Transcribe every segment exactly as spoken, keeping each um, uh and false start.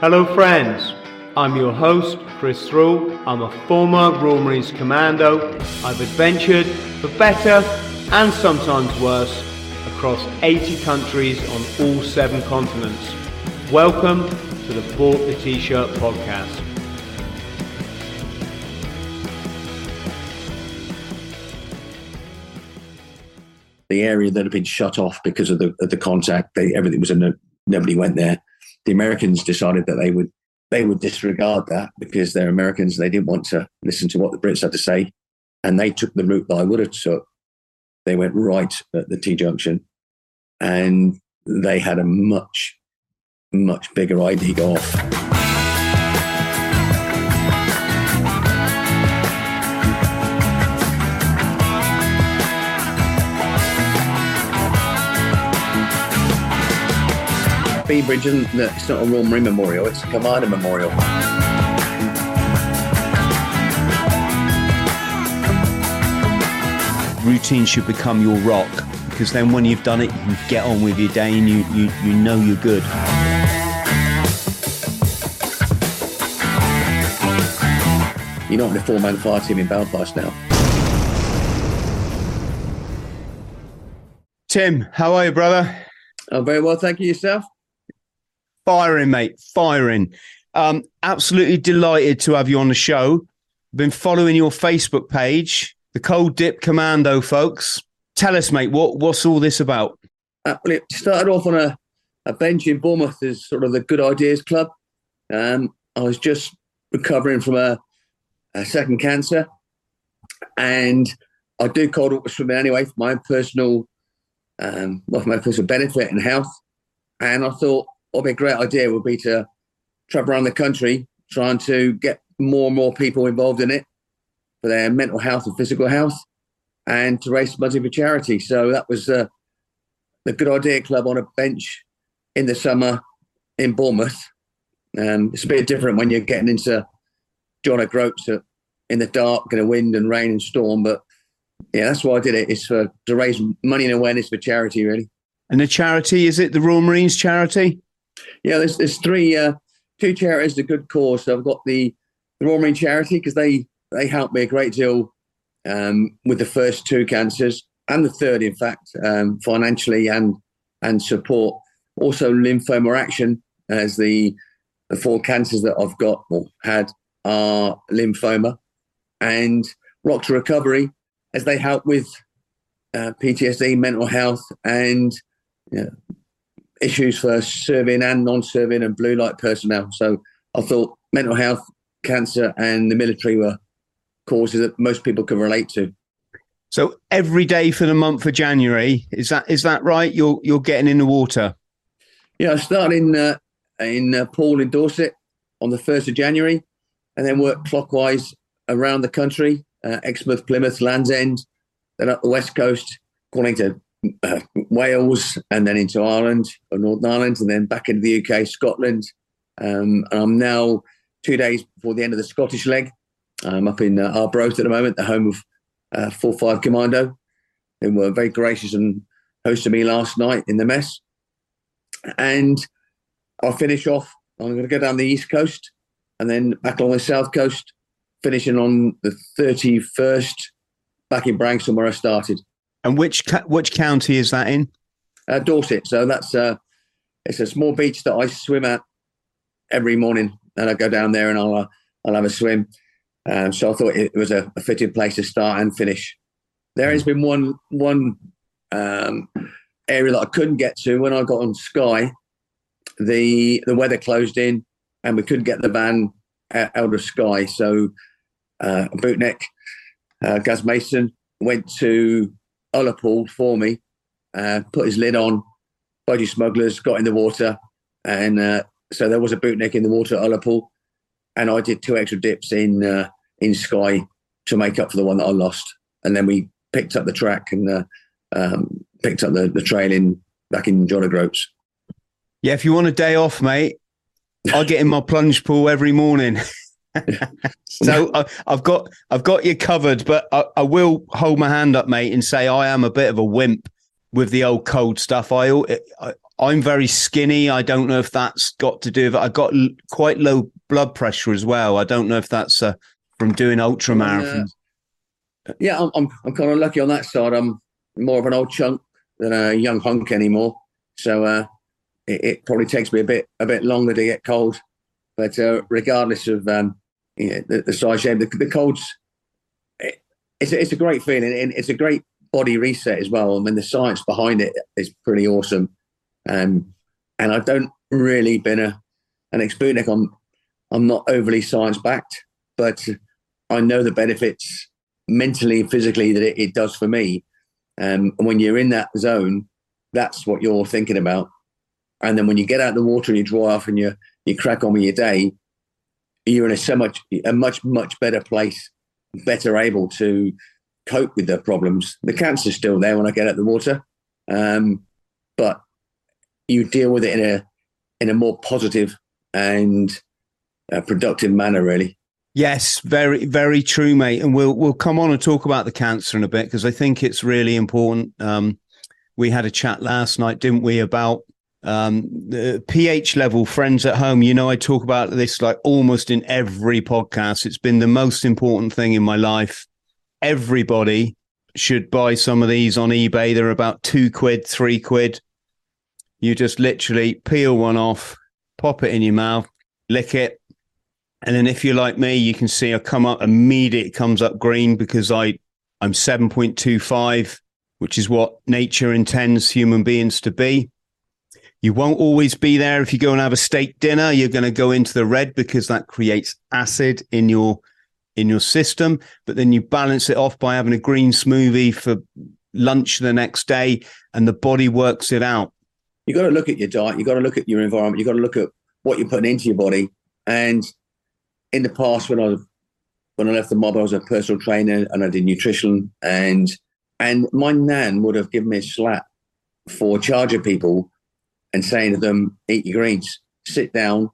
Hello friends, I'm your host Chris Thrall. I'm a former Royal Marines Commando. I've adventured, for better and sometimes worse, across eighty countries on all seven continents. Welcome to the Bought the T-Shirt Podcast. The area that had been shut off because of the, of the contact, they, everything was in, nobody went there. The Americans decided that they would they would disregard that because they're Americans. They didn't want to listen to what the Brits had to say, and they took the route that I would have took. They went right at the T-junction, and they had a much, much bigger I D go off. Spean Bridge isn't, it's not a Royal Marine Memorial, it's a Commander Memorial. Routine should become your rock, because then when you've done it, you can get on with your day and you, you, you know you're good. You're not in a four-man fire team in Belfast now. Tim, how are you, brother? Oh, very well, thank you. Yourself? Firing, mate, firing. Um, absolutely delighted to have you on the show. Been following your Facebook page, the Cold Dip Commando folks. Tell us, mate, what, what's all this about? Uh, well, it started off on a, a bench in Bournemouth as sort of the Good Ideas Club. Um, I was just recovering from a, a second cancer, and I do cold water swimming anyway for my own personal Um, well, for my personal benefit and health, and I thought what would be a great idea would be to travel around the country trying to get more and more people involved in it for their mental health and physical health, and to raise money for charity. So that was uh, the Good Idea Club on a bench in the summer in Bournemouth. Um, it's a bit different when you're getting into John O'Groats in the dark in the wind and rain and storm, but yeah, that's why I did it. It's for to raise money and awareness for charity, really. And the charity, is it the Royal Marines Charity? Yeah, there's there's three, uh, two charities, the good cause. So I've got the, the Royal Marine Charity, because they, they helped me a great deal um, with the first two cancers, and the third, in fact, um, financially and and support. Also, Lymphoma Action, as the the four cancers that I've got or had are lymphoma, and Rock to Recovery, as they help with uh, P T S D, mental health, and you know, issues for serving and non-serving and blue light personnel. So I thought mental health, cancer, and the military were causes that most people can relate to. So every day for the month of January, is that is that right? You're you're getting in the water. Yeah, I started in uh, in uh, Poole in Dorset on the first of January, and then worked clockwise around the country. Uh, Exmouth, Plymouth, Land's End, then up the west coast, going into uh, Wales, and then into Ireland or Northern Ireland, and then back into the U K, Scotland. Um, and I'm now two days before the end of the Scottish leg. I'm up in uh, Arbroath at the moment, the home of uh, four five Commando, who were very gracious and hosted me last night in the mess. And I'll finish off. I'm going to go down the east coast and then back along the south coast, finishing on the thirty-first back in Branksome, where I started. And which which county is that in? Uh, Dorset. So that's uh, it's a small beach that I swim at every morning, and I go down there and I'll uh, I'll have a swim. Um, so I thought it was a, a fitting place to start and finish. There has been one one um, area that I couldn't get to when I got on Skye. The the weather closed in, and we couldn't get the van out of Skye. So. Uh, Bootneck, uh, Gaz Mason went to Ullapool for me, uh, put his lid on, budgie smugglers, got in the water, and uh, so there was a bootneck in the water at Ullapool, and I did two extra dips in uh, in Skye to make up for the one that I lost. And then we picked up the track and uh, um, picked up the, the trail in back in John O'Groats. Yeah, if you want a day off, mate, I get in my plunge pool every morning. So I, I've got I've got you covered, but I, I will hold my hand up, mate, and say I am a bit of a wimp with the old cold stuff. I, I I'm very skinny. I don't know if that's got to do with it. I got l- quite low blood pressure as well. I don't know if that's uh, from doing ultra marathons. Uh, yeah, I'm, I'm I'm kind of lucky on that side. I'm more of an old chunk than a young hunk anymore. So uh, it, it probably takes me a bit a bit longer to get cold. But uh, regardless of um, you know, the, the size shape, the, the colds, it, it's, a, it's a great feeling, and it's a great body reset as well. I mean, the science behind it is pretty awesome. Um, and I've don't really been a an ex-bootneck. I'm, I'm not overly science-backed, but I know the benefits mentally and physically that it, it does for me. Um, and when you're in that zone, that's what you're thinking about. And then when you get out of the water and you dry off and you you crack on with your day, you're in a so much a much much better place, better able to cope with the problems. The cancer's still there when I get out of the water, um, but you deal with it in a in a more positive and uh, productive manner, really. Yes, very very true, mate. And we'll we'll come on and talk about the cancer in a bit because I think it's really important. Um, we had a chat last night, didn't we, about Um, the pH level. Friends at home, you know, I talk about this like almost in every podcast. It's been the most important thing in my life. Everybody should buy some of these on eBay. They're about two quid, three quid. You just literally peel one off, pop it in your mouth, lick it. And then if you're like me, you can see I come up immediate, comes up green because I, I'm seven point two five, which is what nature intends human beings to be. You won't always be there. If you go and have a steak dinner, you're going to go into the red because that creates acid in your in your system. But then you balance it off by having a green smoothie for lunch the next day, and the body works it out. You got to look at your diet. You got to look at your environment. You got to look at what you're putting into your body. And in the past, when I when I left the mob, I was a personal trainer and I did nutrition. And and my nan would have given me a slap for charging people and saying to them, eat your greens, sit down,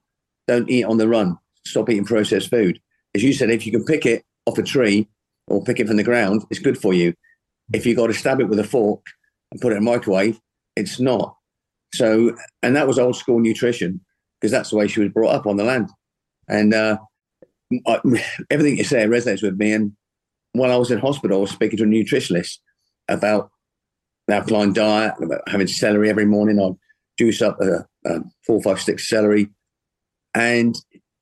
don't eat on the run, stop eating processed food. As you said, if you can pick it off a tree or pick it from the ground, it's good for you. If you got to stab it with a fork and put it in a microwave, it's not. So, and that was old school nutrition because that's the way she was brought up on the land. And uh, I, everything you say resonates with me. And while I was in hospital, I was speaking to a nutritionist about an alkaline diet, about having celery every morning. I juice up a, a four or five sticks of celery, and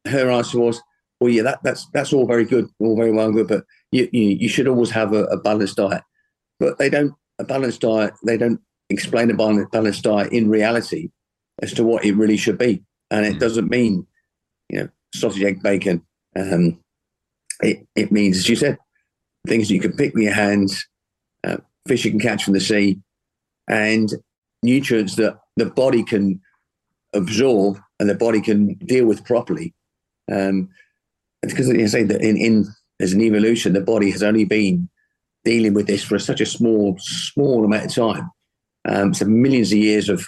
her answer was, "Well, yeah, that, that's that's all very good, all very well and good, but you you, you should always have a, a balanced diet." But they don't a balanced diet. They don't explain a balanced diet in reality as to what it really should be, and it doesn't mean, you know, sausage, egg, bacon. Um, it it means, as you said, things that you can pick with your hands, uh, fish you can catch from the sea, and nutrients that the body can absorb and the body can deal with properly. Um, because you say that in, in as an evolution, the body has only been dealing with this for such a small, small amount of time. Um, so millions of years of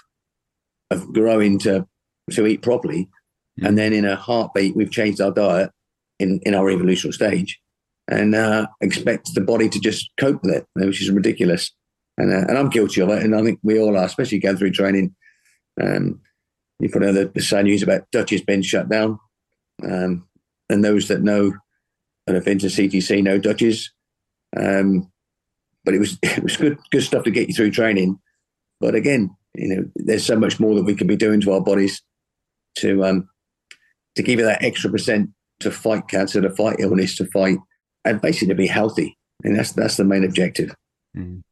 of growing to to eat properly, yeah. And then in a heartbeat, we've changed our diet in, in our evolutionary stage, and uh, expect the body to just cope with it, which is ridiculous. And, uh, and I'm guilty of it, and I think we all are, especially going through training. Um, you put out the, the sad news about Dutch's been shut down, um, and those that know and have been to C T C know Dutch's. Um, but it was it was good good stuff to get you through training. But again, you know, there's so much more that we could be doing to our bodies to um, to give you that extra percent to fight cancer, to fight illness, to fight, and basically to be healthy. And that's that's the main objective. Mm.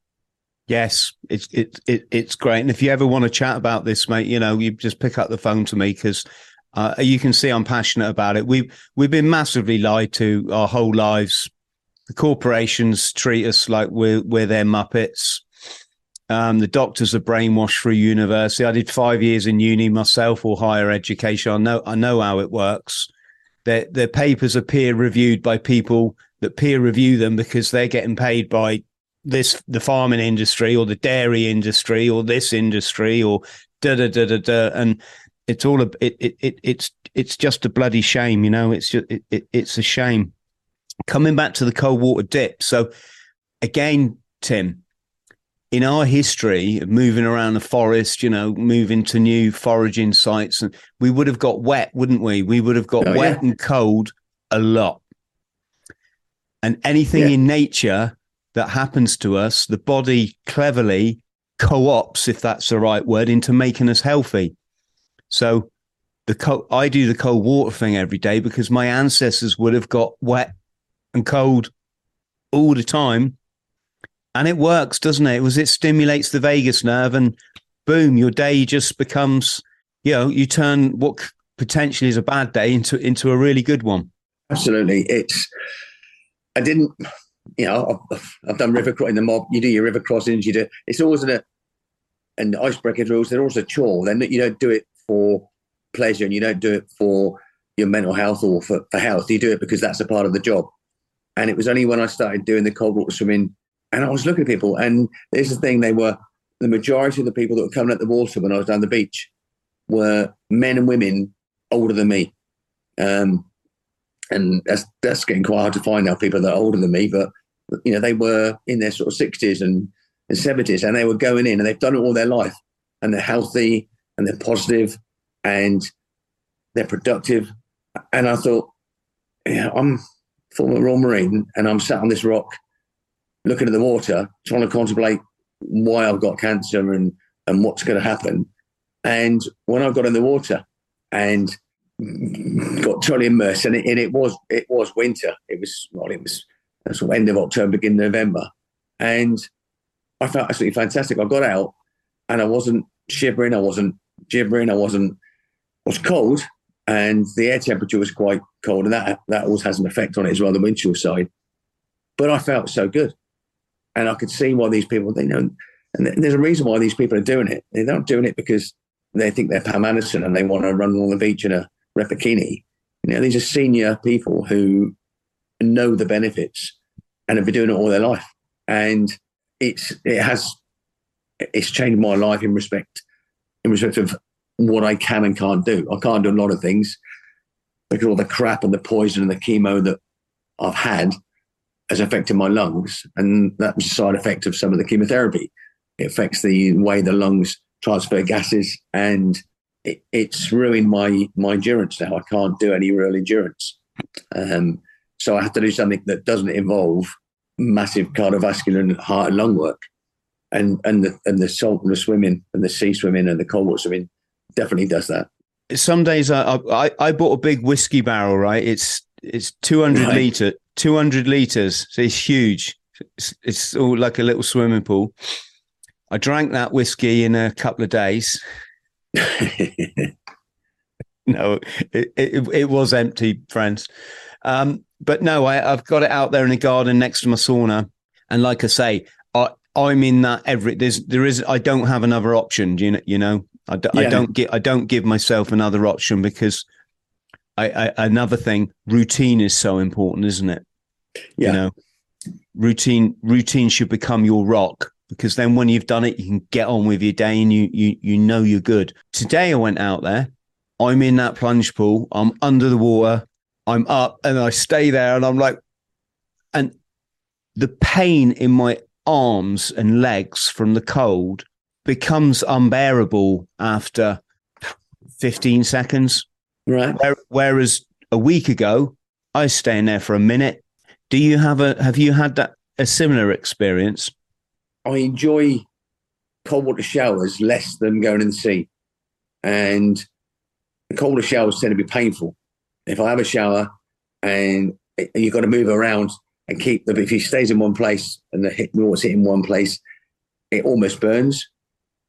Yes, it's it, it, it's great. And if you ever want to chat about this, mate, you know, you just pick up the phone to me because uh, you can see I'm passionate about it. We've, we've been massively lied to our whole lives. The corporations treat us like we're, we're their muppets. Um, the doctors are brainwashed through university. I did five years in uni myself, or higher education. I know I know how it works. Their, their papers are peer reviewed by people that peer review them because they're getting paid by this the farming industry or the dairy industry or this industry or da da da da da. And it's all a it it, it it's it's just a bloody shame, you know. It's just it, it it's a shame. Coming back to the cold water dip. So again, Tim, in our history of moving around the forest, you know, moving to new foraging sites, and we would have got wet, wouldn't we? We would have got oh, wet yeah. and cold a lot. And anything yeah. in nature that happens to us, the body cleverly co-opts, if that's the right word, into making us healthy. So the co- I do the cold water thing every day because my ancestors would have got wet and cold all the time. And it works, doesn't it? It was it stimulates the vagus nerve, and boom, your day just becomes, you know, you turn what potentially is a bad day into into a really good one. Absolutely. It's, I didn't, you know, I've, I've done river crossing, the mob, you do your river crossings, you do, it's always an, an icebreaker drills, they're always a chore. Then you don't do it for pleasure, and you don't do it for your mental health or for, for health. You do it because that's a part of the job. And it was only when I started doing the cold water swimming, and I was looking at people, and this is the thing, they were, the majority of the people that were coming at the water when I was down the beach were men and women older than me. Um, and that's that's getting quite hard to find now, people that are older than me, but, you know, they were in their sort of sixties and, and seventies, and they were going in, and they've done it all their life, and they're healthy, and they're positive, and they're productive. And I thought, yeah, I'm a former Royal Marine, and I'm sat on this rock looking at the water, trying to contemplate why I've got cancer and, and what's going to happen. And when I got in the water and got totally immersed, and it, and it was it was winter. It was, well, it was sort of end of October, beginning of November. And I felt absolutely fantastic. I got out and I wasn't shivering. I wasn't gibbering. I wasn't, I was cold, and the air temperature was quite cold. And that, that always has an effect on it as well, the windshield side. But I felt so good. And I could see why these people, they know, and there's a reason why these people are doing it. They're not doing it because they think they're Pam Anderson and they want to run on the beach in a red bikini. You know, these are senior people who know the benefits and have been doing it all their life. And it's, it has, it's changed my life in respect, in respect of what I can and can't do. I can't do a lot of things because all the crap and the poison and the chemo that I've had has affected my lungs, and that was a side effect of some of the chemotherapy. It affects the way the lungs transfer gases, and it, it's ruined my my endurance now. I can't do any real endurance. Um, so I have to do something that doesn't involve massive cardiovascular and heart and lung work. And and the, and the salt and the swimming and the sea swimming and the cold water swimming definitely does that. Some days I I, I bought a big whiskey barrel, right? It's it's two hundred right. litre. two hundred litres, so it's huge. It's, it's all like a little swimming pool. I drank that whiskey in a couple of days. No, it, it, it was empty, friends. Um, but no, I, I've got it out there in the garden next to my sauna. And like I say, I, I'm in that every. There's, there is. I don't have another option. You know, you know. I, do, yeah. I don't get. I don't give myself another option because. I, I, another thing, routine is so important, isn't it? Yeah. You know, routine routine should become your rock, because then when you've done it, you can get on with your day, and you you you know you're good. Today I went out there, I'm in that plunge pool, I'm under the water, I'm up, and I stay there, and I'm like, and the pain in my arms and legs from the cold becomes unbearable after fifteen seconds. Right. Whereas a week ago, I was staying there for a minute. Do you have a? Have you had that a similar experience? I enjoy cold water showers less than going in the sea, and the cold water showers tend to be painful. If I have a shower and you've got to move around and keep the, if he stays in one place and the hit water's hitting one place, it almost burns.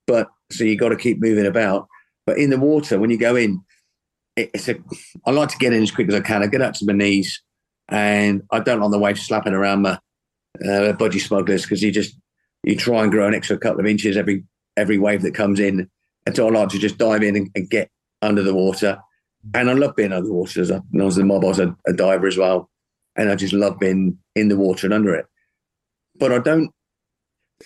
But so you got to keep moving about. But in the water, when you go in. It's a, I like to get in as quick as I can. I get up to my knees, and I don't on the way slapping around my uh, budgie smugglers, because you just you try and grow an extra couple of inches every every wave that comes in. And so I like to just dive in and, and get under the water. And I love being under the water. As I, when I was in the mob, I was a, a diver as well. And I just love being in the water and under it. But I don't,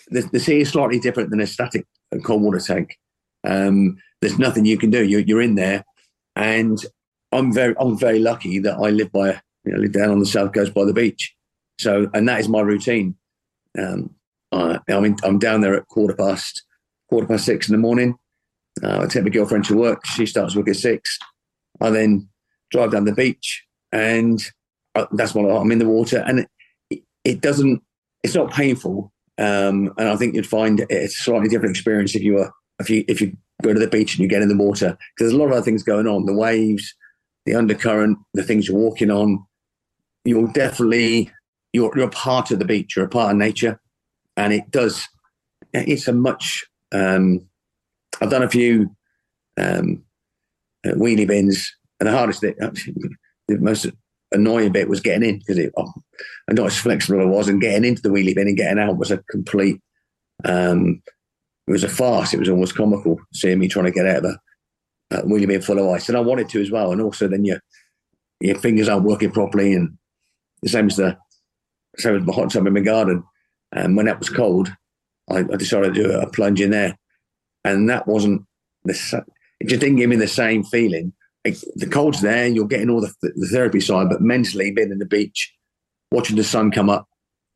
the, the sea is slightly different than a static cold water tank. Um, there's nothing you can do. You're, you're in there. And I'm very I'm very lucky that I live by, you know, live down on the south coast by the beach. So, and that is my routine. Um, I, I mean, I'm down there at quarter past, quarter past six in the morning. Uh, I take my girlfriend to work. She starts work at six. I then drive down the beach, and I, that's what I'm in the water. And it, it doesn't, it's not painful. Um, and I think you'd find it's a slightly different experience if you were, if you, if you go to the beach and you get in the water, because there's a lot of other things going on, the waves, the undercurrent, the things you're walking on. You'll definitely, you're, you're a part of the beach, you're a part of nature. And it does, it's a much, um, I've done a few um, uh, wheelie bins, and the hardest thing, the most annoying bit was getting in, because oh, I'm not as flexible as I was, and getting into the wheelie bin and getting out was a complete, um, it was a farce. It was almost comical seeing me trying to get out of a, a wheelie bin full of ice. And I wanted to as well. And also then your your fingers aren't working properly, and the same as the same as my hot tub in my garden. And when that was cold, I, I decided to do a plunge in there. And that wasn't, the, it just didn't give me the same feeling. It, the cold's there, you're getting all the, the therapy side, but mentally being in the beach, watching the sun come up,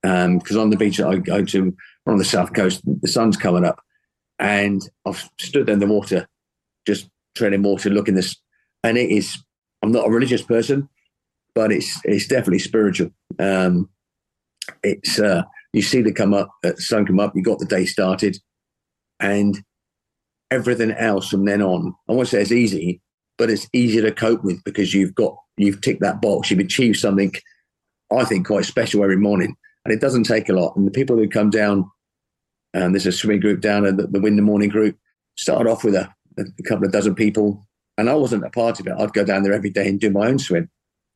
because um, on the beach that I go to, on the south coast, the sun's coming up, and I've stood there in the water, just treading water, looking this, and it is, I'm not a religious person, but it's it's definitely spiritual. Um, it's, uh, you see the come up, uh, sun come up, you got the day started, and everything else from then on, I won't say it's easy, but it's easier to cope with, because you've got, you've ticked that box. You've achieved something, I think, quite special every morning. And it doesn't take a lot. And the people who come down, and um, there's a swimming group down at the, the Wyndham Morning Group, started off with a, a couple of dozen people. And I wasn't a part of it. I'd go down there every day and do my own swim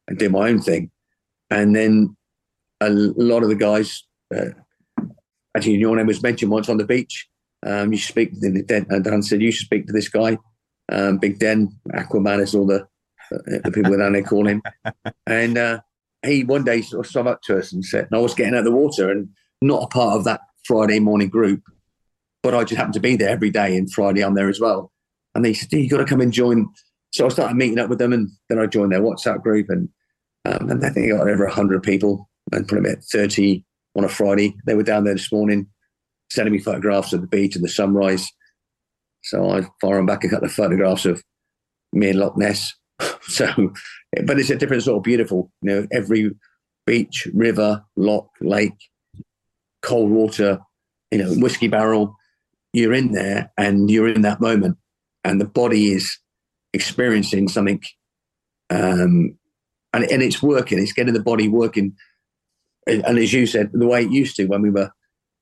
and do my own thing. And then a lot of the guys, uh, actually your name was mentioned once on the beach. Um, you speak to the den, and Dan said, you should speak to this guy, um, Big Den, Aquaman is all the, uh, the people down there call him. And uh, he one day sort of stood up to us and said, and I was getting out of the water and not a part of that Friday morning group, but I just happened to be there every day, and Friday I'm there as well. And they said, hey, you got to come and join. So I started meeting up with them, and then I joined their WhatsApp group, and, um, and I think I got over one hundred people, and probably about thirty on a Friday. They were down there this morning, sending me photographs of the beach and the sunrise. So I fire them back a couple of photographs of me and Loch Ness. So, but it's a different sort of beautiful, you know, every beach, river, loch, lake, cold water, you know, whiskey barrel, you're in there and you're in that moment, and the body is experiencing something. Um, and, and it's working, it's getting the body working. And, and as you said, the way it used to when we were,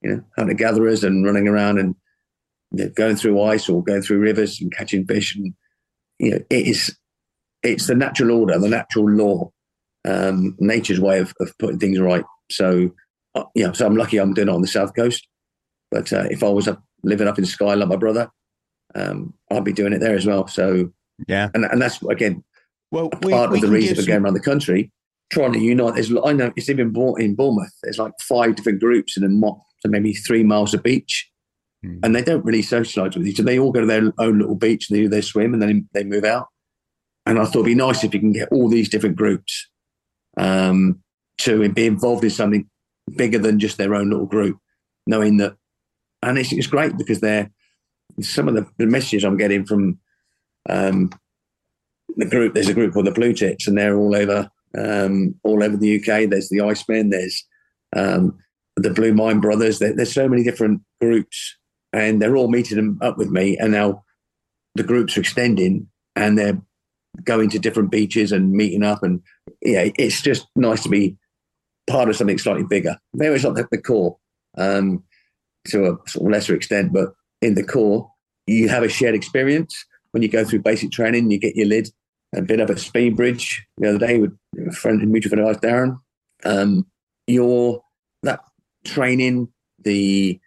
you know, hunter gatherers and running around and, you know, going through ice or going through rivers and catching fish, and you know, it is, it's the natural order, the natural law, um, nature's way of, of putting things right. So, uh, you know, so I'm lucky I'm doing it on the south coast. But uh, if I was up, living up in Skye like my brother, um, I'd be doing it there as well. So yeah, and and that's again, well, we, part we of the reason for some... going around the country, trying to unite. There's, I know it's even bought in Bournemouth. There's like five different groups in a mock. So maybe three miles of beach, mm. and they don't really socialise with each other. They all go to their own little beach and they do their swim, and then they move out. And I thought it'd be nice if you can get all these different groups um, to be involved in something bigger than just their own little group, knowing that. And it's, it's great because they're some of the, the messages I'm getting from um, the group. There's a group called the Blue Tits, and they're all over um, all over the U K. There's the Icemen. There's um, the Blue Mind Brothers. There's so many different groups, and they're all meeting up with me, and now the groups are extending and they're going to different beaches and meeting up, and yeah, it's just nice to be part of something slightly bigger. Maybe it's not the core um, to a sort of lesser extent, but in the core you have a shared experience. When you go through basic training, you get your lid. I've been up at Spean Bridge the other day with a friend and mutual friend of ours, Darren. Um, you're that training, the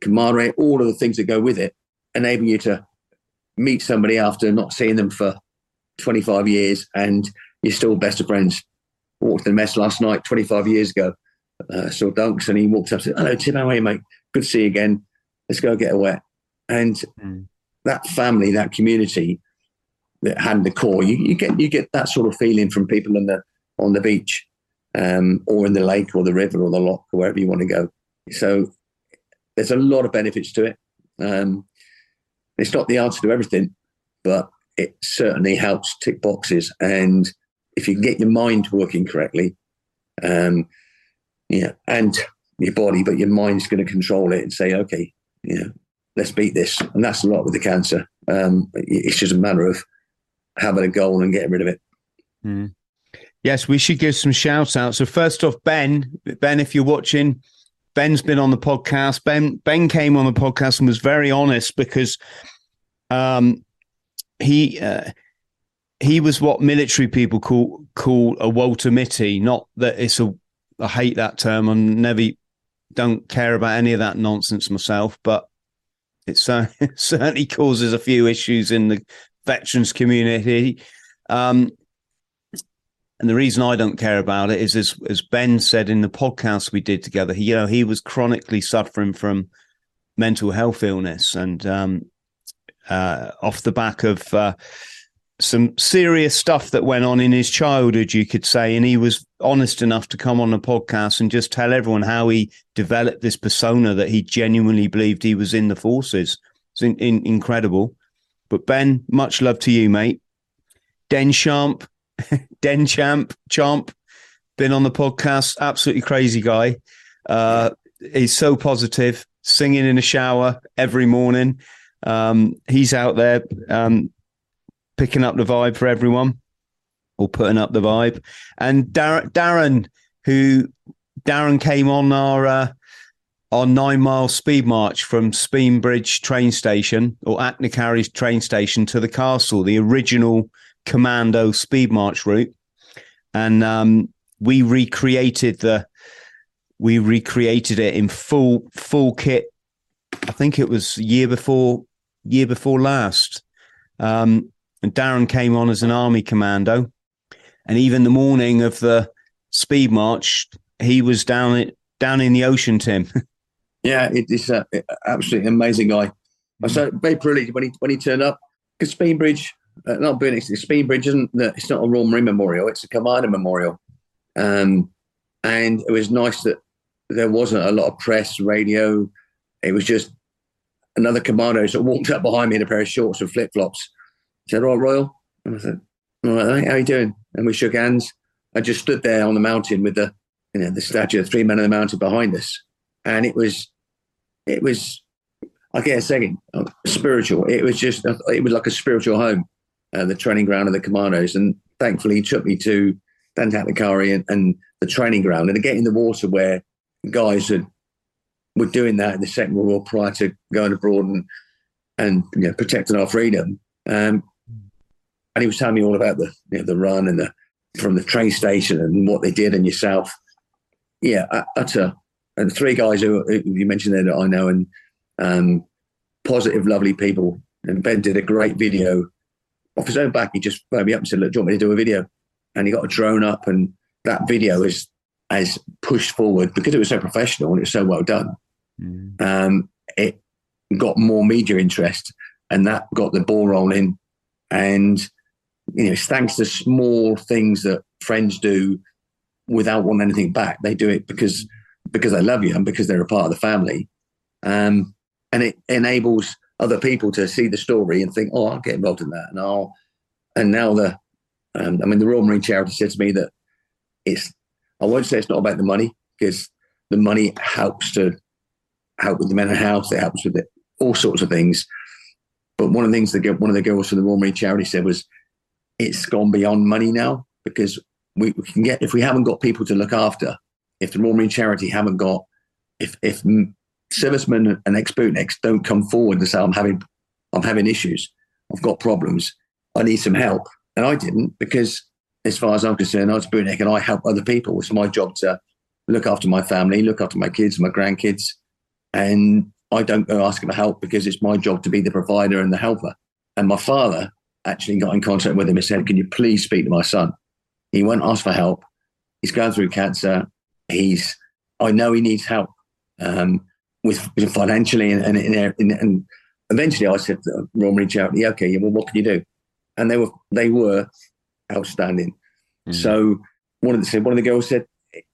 camaraderie, all of the things that go with it, enable you to meet somebody after not seeing them for twenty-five years and you're still best of friends. Walked to the mess last night, twenty-five years ago, uh, saw Dunks, and he walked up to, hello, Tim, how are you, mate? Good to see you again. Let's go get a wet. And mm. that family, that community that had the core, you, you get you get that sort of feeling from people on the on the beach um, or in the lake or the river or the lock or wherever you want to go. So there's a lot of benefits to it. Um, it's not the answer to everything, but it certainly helps tick boxes. And if you can get your mind working correctly, um, yeah, and your body, but your mind's going to control it and say, okay, you know, let's beat this. And that's a lot with the cancer. Um, it's just a matter of having a goal and getting rid of it. Mm. Yes, we should give some shout outs. So first off, Ben, Ben, if you're watching, Ben's been on the podcast. Ben, Ben came on the podcast and was very honest because um, he, uh, he was what military people call call a Walter Mitty. Not that it's a, I hate that term. I never don't care about any of that nonsense myself, but it certainly causes a few issues in the veterans community. Um, and the reason I don't care about it is, as, as Ben said in the podcast we did together, he, you know, he was chronically suffering from mental health illness and um, uh, off the back of uh, some serious stuff that went on in his childhood, you could say, and he was honest enough to come on the podcast and just tell everyone how he developed this persona that he genuinely believed he was in the forces. It's in, in, incredible. But Ben, much love to you, mate. Denchamp, Denchamp, Champ, been on the podcast, absolutely crazy guy. Uh, he's so positive, singing in the shower every morning. Um, he's out there, um, picking up the vibe for everyone, or putting up the vibe. And Dar- Darren, who Darren came on our uh, our nine mile speed march from Spean Bridge train station or Acknacarry's train station to the castle, the original commando speed march route, and um, we recreated the we recreated it in full full kit. I think it was year before year before last. Um, And Darren came on as an army commando, and even the morning of the speed march, he was down it down in the ocean. Tim, yeah, it, it's an absolutely amazing guy. I was very privileged when he when he turned up because Spean Bridge, uh, not being Spean Bridge isn't it's not a Royal Marine memorial; it's a Commander memorial. Um, and it was nice that there wasn't a lot of press, radio. It was just another commando that walked up behind me in a pair of shorts and flip flops. He said, all right, Royal. And I said, all right, how are you doing? And we shook hands. I just stood there on the mountain with the, you know, the statue of three men on the mountain behind us. And it was, it was, I get a second, spiritual. It was just, it was like a spiritual home, uh, the training ground of the commandos. And thankfully he took me to Dantakari and, and the training ground and to get in the water where guys had, were doing that in the Second World War prior to going abroad and, and you know, protecting our freedom. Um, And he was telling me all about the you know, the run and the from the train station and what they did and yourself. Yeah, utter. And three guys who, who you mentioned there that I know and um, positive, lovely people. And Ben did a great video. Off his own back, he just phoned me up and said, look, do you want me to do a video? And he got a drone up and that video is as pushed forward because it was so professional and it was so well done. Mm. Um, it got more media interest and that got the ball rolling. And you know, it's thanks to small things that friends do without wanting anything back. They do it because because they love you and because they're a part of the family. Um, and it enables other people to see the story and think, oh, I'll get involved in that. And I'll, and now the, um, I mean, the Royal Marine Charity said to me that it's, I won't say it's not about the money because the money helps to help with the mental health. It helps with it, all sorts of things. But one of the things that one of the girls from the Royal Marine Charity said was, it's gone beyond money now because we, we can get, if we haven't got people to look after, if the Royal Marine Charity haven't got, if if servicemen and ex-bootnecks don't come forward and say, I'm having, I'm having issues, I've got problems, I need some help. And I didn't because as far as I'm concerned, I was a bootneck and I help other people. It's my job to look after my family, look after my kids, my grandkids, and I don't go asking for help because it's my job to be the provider and the helper. And my father actually got in contact with him and said, can you please speak to my son? He won't ask for help. He's going through cancer. He's, I know he needs help um, with, with financially. And, and, and, and eventually I said to Royal Marines Charity, okay, well, what can you do? And they were, they were outstanding. Mm. So one of the, one of the girls said,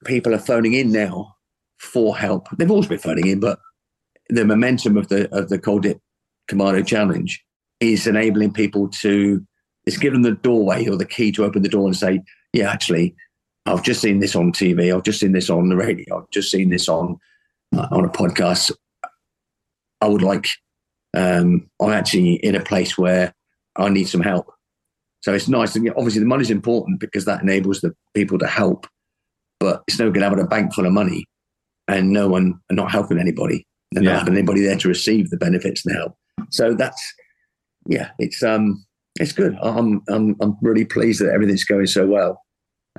people are phoning in now for help. They've always been phoning in, but the momentum of the of the Cold Dip Commando Challenge is enabling people to, it's given the doorway or the key to open the door and say, yeah, actually, I've just seen this on T V. I've just seen this on the radio. I've just seen this on uh, on a podcast. I would like, um, I'm actually in a place where I need some help. So it's nice. And obviously the money's important because that enables the people to help, but it's no good having a bank full of money and no one, and not helping anybody. And yeah. not having anybody there to receive the benefits and help. So that's, yeah, it's um, it's good. I'm I'm I'm really pleased that everything's going so well.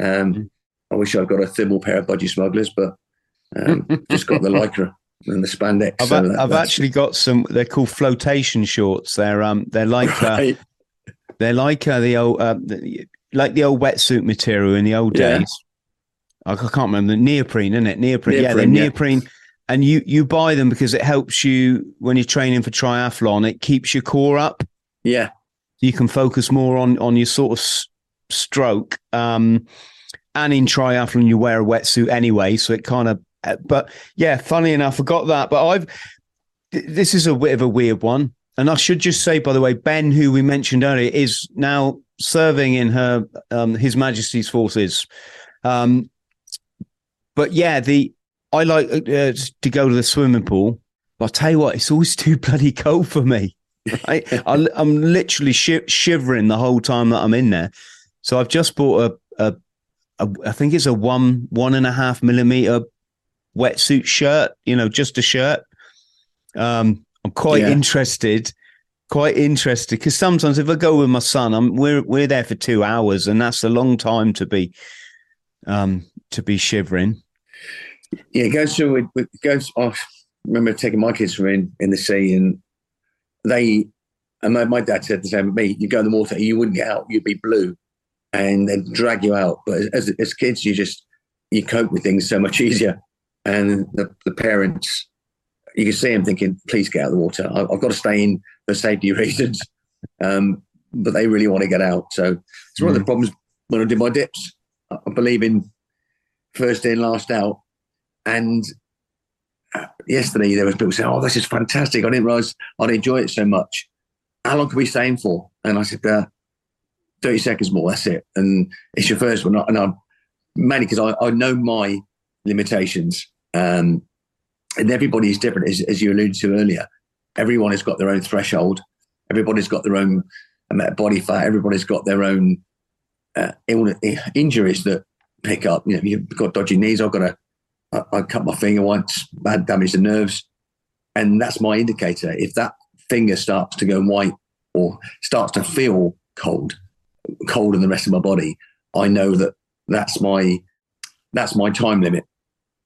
Um, I wish I'd got a thimble pair of budgie smugglers, but um, just got the lycra and the spandex. I've, so that, I've actually got some. They're called flotation shorts. They're um, they're like right. uh, they're like uh, the old uh, the, like the old wetsuit material in the old yeah. days. I can't remember the neoprene, isn't it? Neoprene, neoprene yeah, they're yeah. neoprene. And you, you buy them because it helps you when you're training for triathlon. It keeps your core up. Yeah. You can focus more on, on your sort of s- stroke. Um, and in triathlon, you wear a wetsuit anyway. So it kind of, but yeah, funny enough, I got that. But I've, th- this is a bit of a weird one. And I should just say, by the way, Ben, who we mentioned earlier, is now serving in her, um, His Majesty's Forces. Um, but yeah, the, I like uh, to go to the swimming pool, but I'll tell you what, it's always too bloody cold for me. Right? I, I'm literally shi- shivering the whole time that I'm in there. So I've just bought a, a, a I think it's a one, one and a half millimeter wetsuit shirt, you know, just a shirt. Um, I'm quite yeah. interested, quite interested. Because sometimes if I go with my son, I'm, we're, we're there for two hours and that's a long time to be, um, to be shivering. Yeah, it goes through. It goes off. I remember taking my kids from in, in the sea, and they and my, my dad said the same with me. You go in the water, you wouldn't get out. You'd be blue, and they'd drag you out. But as as kids, you just you cope with things so much easier. And the, the parents, you can see them thinking, "Please get out of the water. I, I've got to stay in for safety reasons." Um, but they really want to get out. So it's one mm. of the problems when I did my dips. I, I believe in first in, last out. And yesterday there was people saying, "Oh, this is fantastic! I didn't realise I'd enjoy it so much." How long can we stay in for? And I said, uh, thirty seconds more. That's it. And it's your first one, and I'm mainly because I, I know my limitations, um, and everybody is different, as, as you alluded to earlier. Everyone has got their own threshold. Everybody's got their own amount of body fat. Everybody's got their own uh, Ill- injuries that pick up. You know, you've got dodgy knees. I've got a I cut my finger once, bad damage to nerves. And that's my indicator. If that finger starts to go white or starts to feel cold, cold in the rest of my body, I know that that's my, that's my time limit.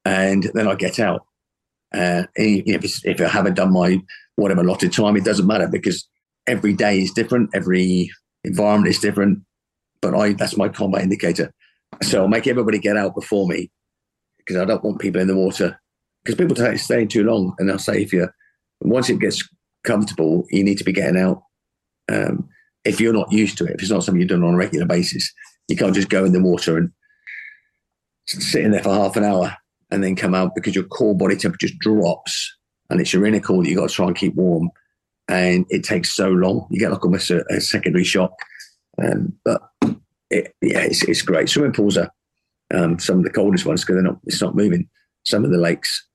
And then I get out. Uh, if, if I haven't done my whatever allotted time, it doesn't matter because every day is different. Every environment is different. But I that's my combat indicator. So I'll make everybody get out before me, because I don't want people in the water, because people take staying too long. And I'll say, if you once it gets comfortable, you need to be getting out. Um, if you're not used to it, if it's not something you're doing on a regular basis, you can't just go in the water and sit in there for half an hour and then come out, because your core body temperature just drops, and it's your inner core that you got to try and keep warm. And it takes so long, you get like almost a, a secondary shock. Um, but it, yeah, it's, it's great. Swimming pools are. Um, some of the coldest ones, because they're not, it's not moving. Some of the lakes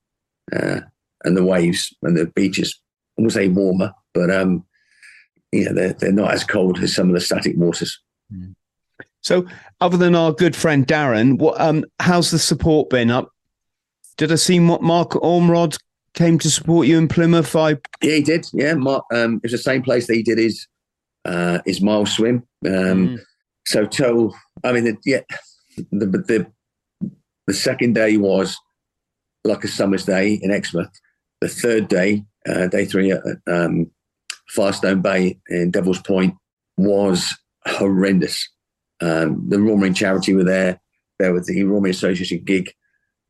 uh, and the waves and the beaches, I wouldn't say warmer, but um, you know, they're, they're not as cold as some of the static waters. So other than our good friend Darren, what, um, how's the support been up? Did I see what Mark Ormrod came to support you in Plymouth? I... Yeah, he did. Yeah, Mark, um, it was the same place that he did his, uh, his mile swim. Um, mm. So total, I mean, the, yeah... The, the the second day was like a summer's day in Exmouth. The third day, uh, day three at um, Fast Down Bay in Devil's Point was horrendous. Um, the Royal Marine Charity were there. There was the Royal Marine Association gig.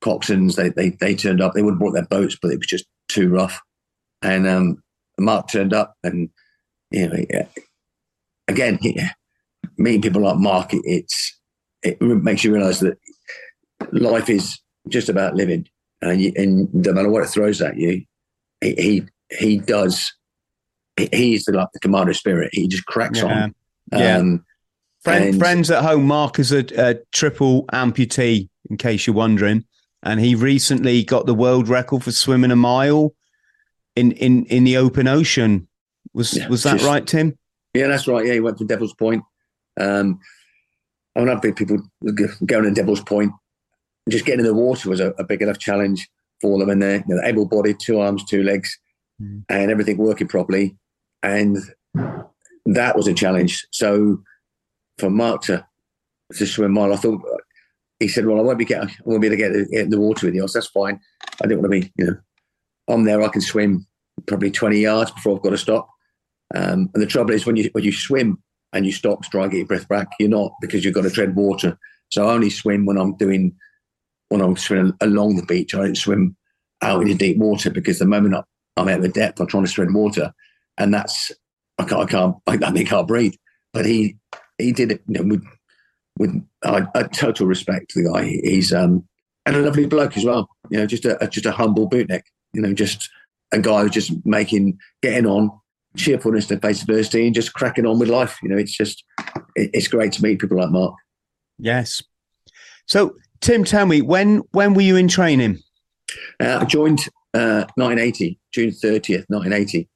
Coxswains, they, they they turned up. They would have brought their boats, but it was just too rough. And um, Mark turned up, and you know, yeah, again, yeah, meeting people like Mark, it, it's it makes you realise that life is just about living, and you, and no matter what it throws at you, he he, he does. He's the, like the commando spirit. He just cracks yeah. on. Yeah. Um, Friend, and, friends at home, Mark is a, a triple amputee, in case you're wondering. And he recently got the world record for swimming a mile in in, in the open ocean. Was yeah, was that just, right, Tim? Yeah, that's right. Yeah, he went from Devil's Point. Um, I mean, I've been people going to Devil's Point. Just getting in the water was a, a big enough challenge for them. And they're, you know, able-bodied, two arms, two legs, mm. and everything working properly. And that was a challenge. So for Mark to, to swim a mile, I thought... He said, well, I won't be getting, I won't be able to get, get in the water with you. I said, that's fine. I don't want to be, you know, I'm there, I can swim probably twenty yards before I've got to stop. Um, and the trouble is when you when you swim and you stop to try and get your breath back, you're not, because you've got to tread water. So I only swim when I'm doing, when I'm swimming along the beach. I don't swim out into deep water, because the moment I'm out of depth, I'm trying to tread water. And that's, I can't, I can't, I can't, can't breathe. But he, he did it, you know, with, With a, a total respect to the guy, he's um, and a lovely bloke as well. You know, just a, a just a humble bootneck. You know, just a guy who's just making, getting on, cheerfulness to face adversity, and just cracking on with life. You know, it's just it, it's great to meet people like Mark. Yes. So, Tim, tell me, when when were you in training? Uh, I joined uh, nineteen eighty, June thirtieth, nineteen eighty,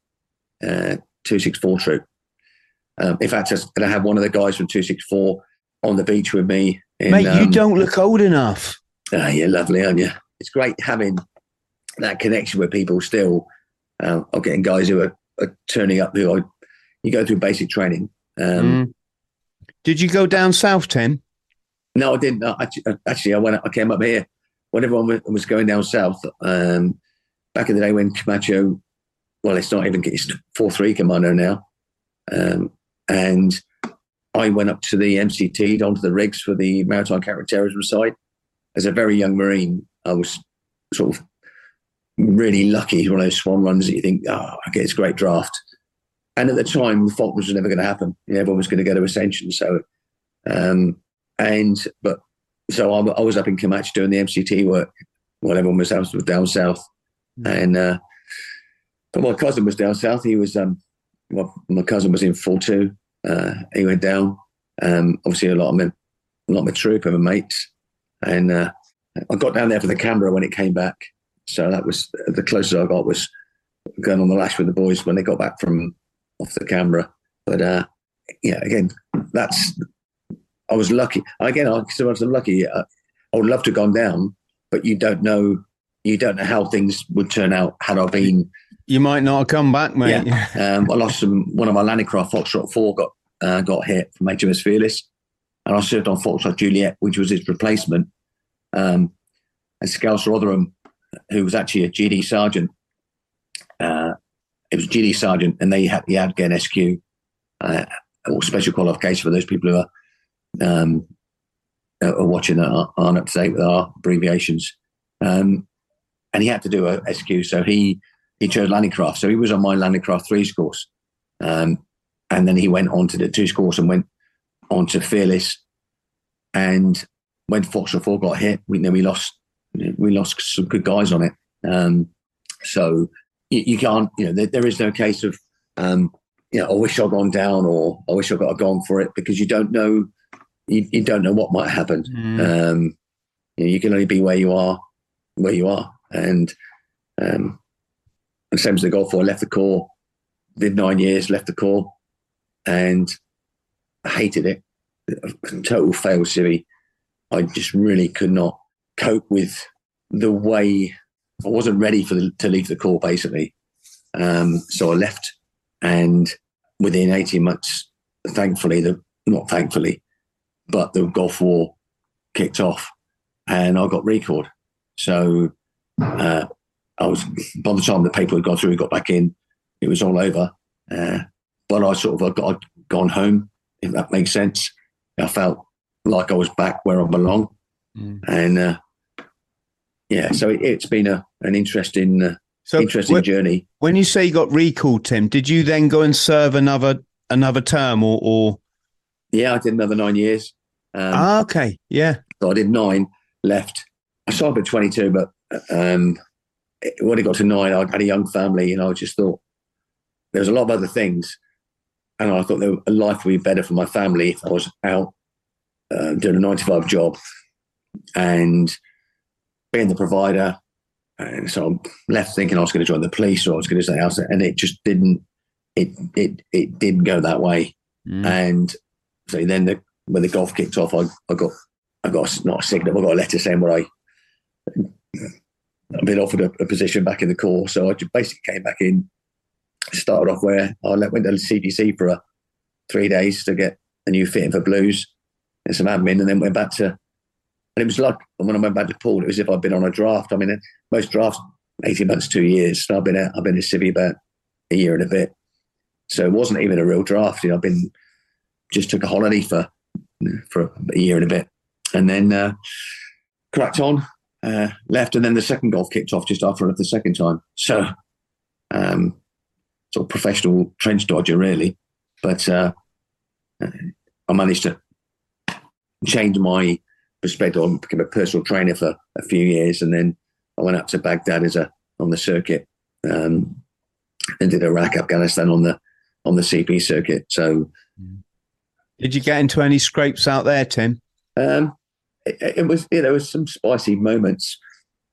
uh, two six four troop. Um, in fact, I had one of the guys from two six four. On the beach with me. In, Mate, you um, don't look old enough. Ah, you're lovely, aren't you? It's great having that connection with people still. Uh, I'm getting guys who are, are turning up who I, you go through basic training. Um, mm. Did you go down south, Tim? No, I didn't. I, actually, I went. I came up here when everyone was going down south. Um, back in the day when Camacho, well, it's not even, it's four three Commando now. Um, and I went up to the M C T, onto the rigs for the maritime counterterrorism side. As a very young Marine, I was sort of really lucky. One of those swan runs that you think, oh, I get this great draft. And at the time, the Falklands was never going to happen. You know, everyone was going to go to Ascension. So, um, and, but, so I, I was up in Camacho doing the M C T work while everyone was down south. And, uh, but my cousin was down south. He was, um, well, my cousin was in four two. Uh, he went down. Um, obviously, a lot of my, a lot of my troop and my mates, and uh, I got down there for the Canberra when it came back. So that was the closest I got, was going on the lash with the boys when they got back from off the Canberra. But uh, yeah, again, that's I was lucky. Again, I consider myself lucky. I, I would love to have gone down, but you don't know. You don't know how things would turn out had I been. You might not have come back, mate. Yeah. um, I lost some. One of my landing craft, Foxtrot Four, got uh, got hit from H M S Fearless, and I served on Foxtrot Juliet, which was its replacement. Um, and Scouser Rotherham, who was actually a G D sergeant, uh, it was G D sergeant, and they had the Afghan S Q, uh, or special qualification for those people who are um, are watching that aren't up to date with our abbreviations. Um, and he had to do a S Q, so he. He chose landing craft, so he was on my landing craft threes course, um, and then he went on to the twos course and went on to Fearless. And when Foxtrot Four got hit, we then we lost we lost some good guys on it. Um, so you, you can't, you know, there, there is no case of, um, you know, I wish I'd gone down or I wish I got gone for it, because you don't know you, you don't know what might happen. Mm. Um, you know, you can only be where you are, where you are, and. Um, And same as the Gulf War, I left the Corps, did nine years, left the Corps, and I hated it. Total fail city. I just really could not cope with the way. I wasn't ready for the, to leave the Corps, basically. Um, so I left, and within eighteen months, thankfully, the, not thankfully, but the Gulf War kicked off, and I got recalled. So... Uh, I was, by the time the paper had gone through and got back in, it was all over. Uh, but I sort of I got I'd gone home, if that makes sense. I felt like I was back where I belong. Mm. And uh, yeah, so it, it's been a an interesting uh, so interesting when, journey. When you say you got recalled, Tim, did you then go and serve another another term or? or... Yeah, I did another nine years. Um, ah, okay, yeah. So I did nine, left. I started at twenty-two, but um, when it got to nine, I had a young family, and I just thought there was a lot of other things, and I thought that life would be better for my family if I was out uh, doing a nine-to-five job and being the provider. And so I left thinking I was going to join the police or I was going to stay out, and it just didn't. It it it didn't go that way, mm. and so then the, when the golf kicked off, I, I got I got not a signal, I got a letter saying where I. I've been offered a, a position back in the Corps, so I just basically came back in. Started off where I went to the C D C for a, three days to get a new fitting for blues and some admin, and then went back to. And it was like when I went back to Poole, it was as if I'd been on a draft. I mean, most drafts eighteen months, two years. So I've been out. I've been in civvy about a year and a bit, so it wasn't even a real draft. You know, I've been just took a holiday for for a year and a bit, and then uh, cracked on. Uh, left, and then the second golf kicked off just after I left the second time. So, um, sort of professional trench dodger, really. But uh, I managed to change my perspective. I became a personal trainer for a few years, and then I went up to Baghdad as a on the circuit, um, and did Iraq, Afghanistan on the on the C P circuit. So, did you get into any scrapes out there, Tim? Um, It, it was, yeah, there was some spicy moments.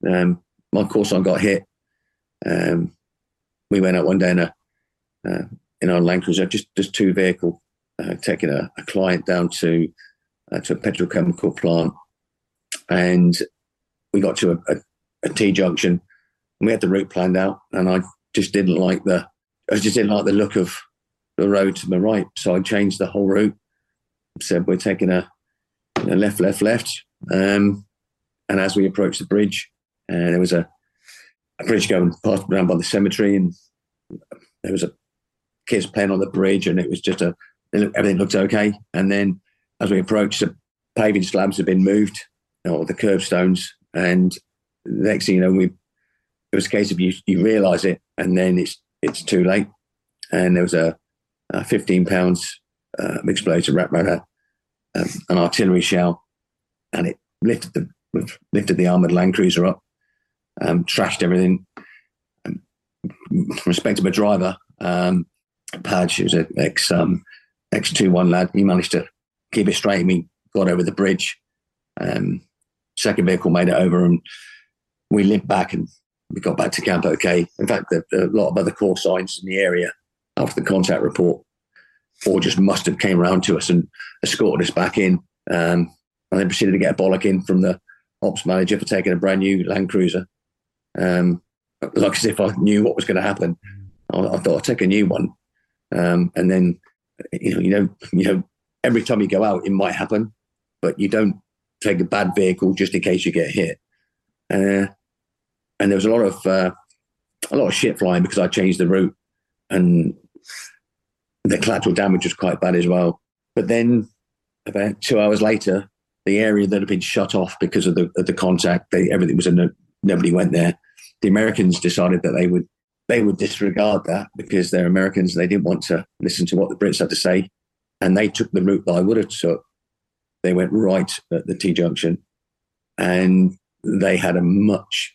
Um, my course, I got hit. Um, we went out one day in a, uh, in our Land Cruiser, just, just two vehicle, uh, taking a, a client down to, uh, to a petrochemical plant. And we got to a, a, a T junction, and we had the route planned out. And I just didn't like the, I just didn't like the look of the road to my right. So I changed the whole route. Said we're taking a, You know, left, left, left. Um, and as we approached the bridge, uh, there was a, a bridge going past around by the cemetery, and there was a kids playing on the bridge, and it was just a, everything looked okay. And then as we approached, the paving slabs had been moved, or the curbstones. And the next thing you know, we, it was a case of you, you realise it, and then it's it's too late. And there was a, a fifteen pounds uh, explosive wrapped around her. Um, an artillery shell, and it lifted the lifted the armoured Land Cruiser up, um, trashed everything. Um, respect to my driver, um, Padge, who's an ex um, ex two one lad. He managed to keep it straight, and we got over the bridge. Um, second vehicle made it over, and we limped back, and we got back to camp okay. In fact, there, there a lot of other Corps signs in the area after the contact report. Or just must have came round to us and escorted us back in, um, and then proceeded to get a bollock in from the ops manager for taking a brand new Land Cruiser. Um, like as if I knew what was going to happen. I, I thought I'd take a new one, um, and then you know, you know, you know, every time you go out, it might happen, but you don't take a bad vehicle just in case you get hit. Uh, and there was a lot of uh, a lot of shit flying because I changed the route and. The collateral damage was quite bad as well. But then about two hours later, the area that had been shut off because of the of the contact, they, everything was in, nobody went there. The Americans decided that they would they would disregard that because they're Americans and they didn't want to listen to what the Brits had to say. And they took the route that I would have took. They went right at the T-junction, and they had a much,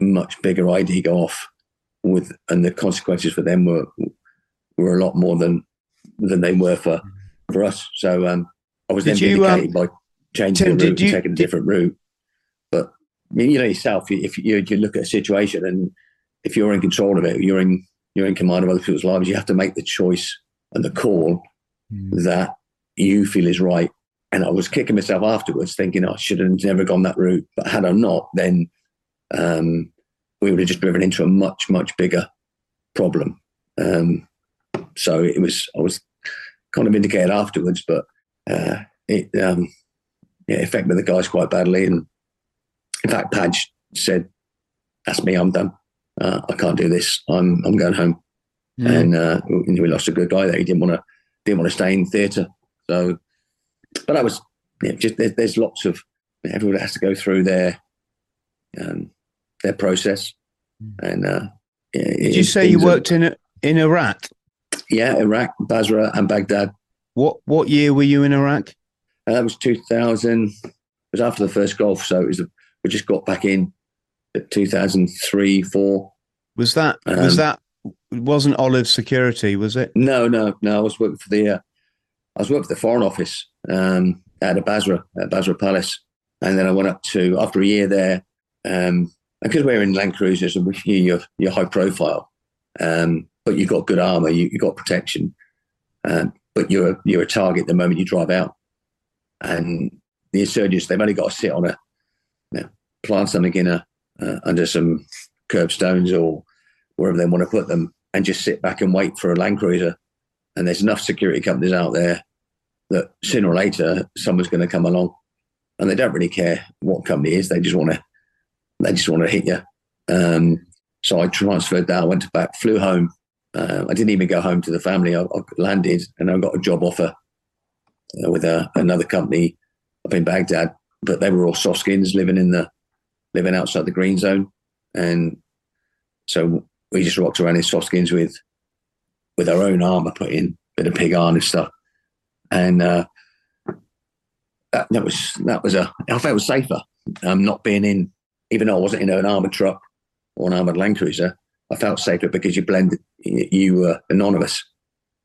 much bigger I D go off with, and the consequences for them were... were a lot more than than they were for for us. So um, I was did then vindicated um, by changing Tim, the route you, and taking a different route. But you know yourself, if you, you look at a situation and if you're in control of it, you're in you're in command of other people's lives, you have to make the choice and the call mm. that you feel is right. And I was kicking myself afterwards thinking I should have never gone that route. But had I not, then um, we would have just driven into a much, much bigger problem. Um, So it was. I was kind of indicated afterwards, but uh, it, um, yeah, it affected the guys quite badly. And in fact, Padge said, "That's me. I'm done. uh, I can't do this. I'm I'm going home. Mm. And uh, we lost a good guy there. He didn't want to didn't want to stay in theatre. So, but I was yeah, just there, there's lots of everyone has to go through their um, their process. Mm. And uh, yeah, did you say you worked in a, in Iraq? Yeah, Iraq, Basra, and Baghdad. What what year were you in Iraq? Uh, that was two thousand. It was after the first Gulf, so it was the, we just got back in at two thousand three, four. Was that um, was that? Wasn't Olive Security, was it? No, no, no. I was working for the uh, I was working for the Foreign Office um, out of Basra, at Basra Palace, and then I went up to after a year there. Um, and because we're in Land Cruisers and you're you're high profile, um, but you've got good armour, you, you've got protection, um, but you're a, you're a target the moment you drive out. And the insurgents, they've only got to sit on a you know, plant something in a uh, under some curb stones or wherever they want to put them, and just sit back and wait for a Land Cruiser. And there's enough security companies out there that sooner or later someone's going to come along, and they don't really care what company it is. They just want to, they just want to hit you. Um, so I transferred down, went back, flew home. Uh, I didn't even go home to the family. I, I landed and I got a job offer uh, with a, another company up in Baghdad, but they were all soft skins living in the, living outside the green zone. And so we just rocked around in soft skins with, with our own armour put in, bit of pig iron and stuff, and uh, that, that was that was a. I felt it was safer. Um, not being in, even though I wasn't in an armoured truck or an armoured Land Cruiser, I felt safer because you blended. You were anonymous.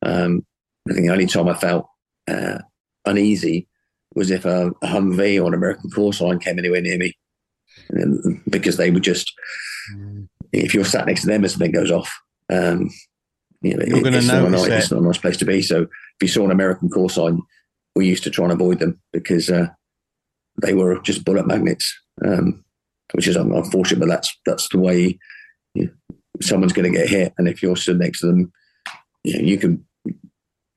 Um, I think the only time I felt uh, uneasy was if a, a Humvee or an American Corps line came anywhere near me, and, because they were just. Mm. If you're sat next to them as something goes off, um, you know, it, it's, not nice, it's not a nice place to be. So if you saw an American Corps sign, we used to try and avoid them because uh, they were just bullet magnets, um, which is unfortunate, but that's that's the way you know, someone's going to get hit. And if you're stood next to them, you know, you can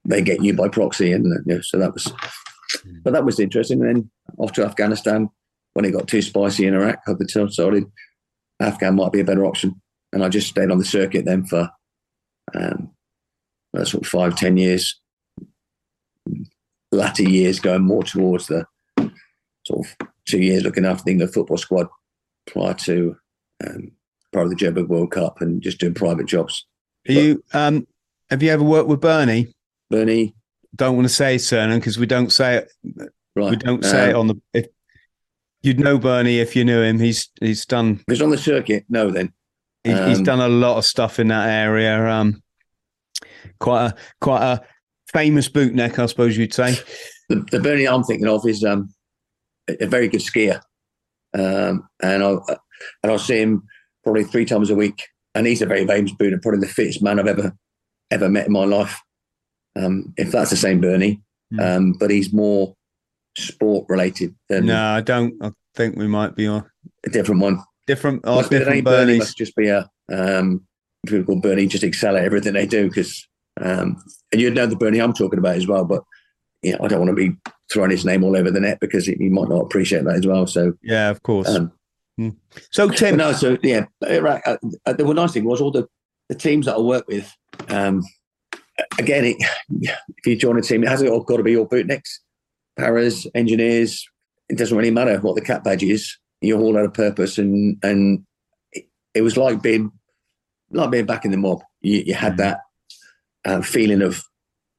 they get you by proxy. And you know, so that was, but that was interesting. And then off to Afghanistan when it got too spicy in Iraq, I decided Afghan might be a better option, and I just stayed on the circuit then for um, sort of five, ten years. Latter years going more towards the sort of two years looking after the England football squad prior to um, prior to the German World Cup, and just doing private jobs. Are but, you um, have you ever worked with Bernie? Bernie, don't want to say surname because we don't say it. Right. We don't say um, it on the. If, You'd know Bernie if you knew him. He's he's done. If he's on the circuit. No, then he's, um, he's done a lot of stuff in that area. Um, quite a quite a famous bootneck, I suppose you'd say. The, the Bernie I'm thinking of is um, a, a very good skier, um, and I and I see him probably three times a week. And he's a very famous booter, probably the fittest man I've ever ever met in my life. Um, if that's the same Bernie, mm. um, but he's more. Sport related. Then no, I don't. I think we might be on a different one. Different. Oh, must different be Bernie must just be a um, people called Bernie just excel at everything they do because um, and you'd know the Bernie I'm talking about as well. But you know, I don't want to be throwing his name all over the net because he, he might not appreciate that as well. So yeah, of course. Um, mm. So Tim, no, so yeah, right. Uh, uh, the nice thing was all the, the teams that I work with. Um, again, it, if you join a team, it hasn't all got to be all bootnecks. Paras, engineers, it doesn't really matter what the cap badge is. You're all out of purpose, and and it, it was like being like being back in the mob. You, you had that um, feeling of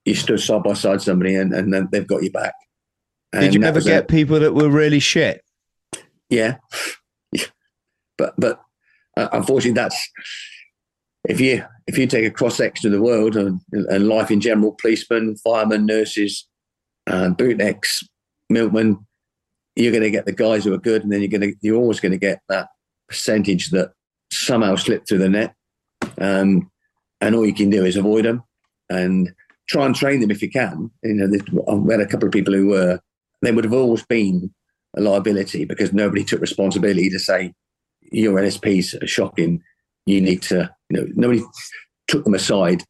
you stood side by side somebody, and and then they've got you back. And did you ever get a, people that were really shit? Yeah, but but uh, unfortunately, that's if you if you take a cross section of the world and, and life in general, policemen, firemen, nurses. And bootnecks, milkmen, you're going to get the guys who are good, and then you're going to you're always going to get that percentage that somehow slipped through the net. Um, and all you can do is avoid them and try and train them if you can. You know, I've met a couple of people who were they would have always been a liability because nobody took responsibility to say your N S Ps are shocking. You need to, you know, nobody took them aside.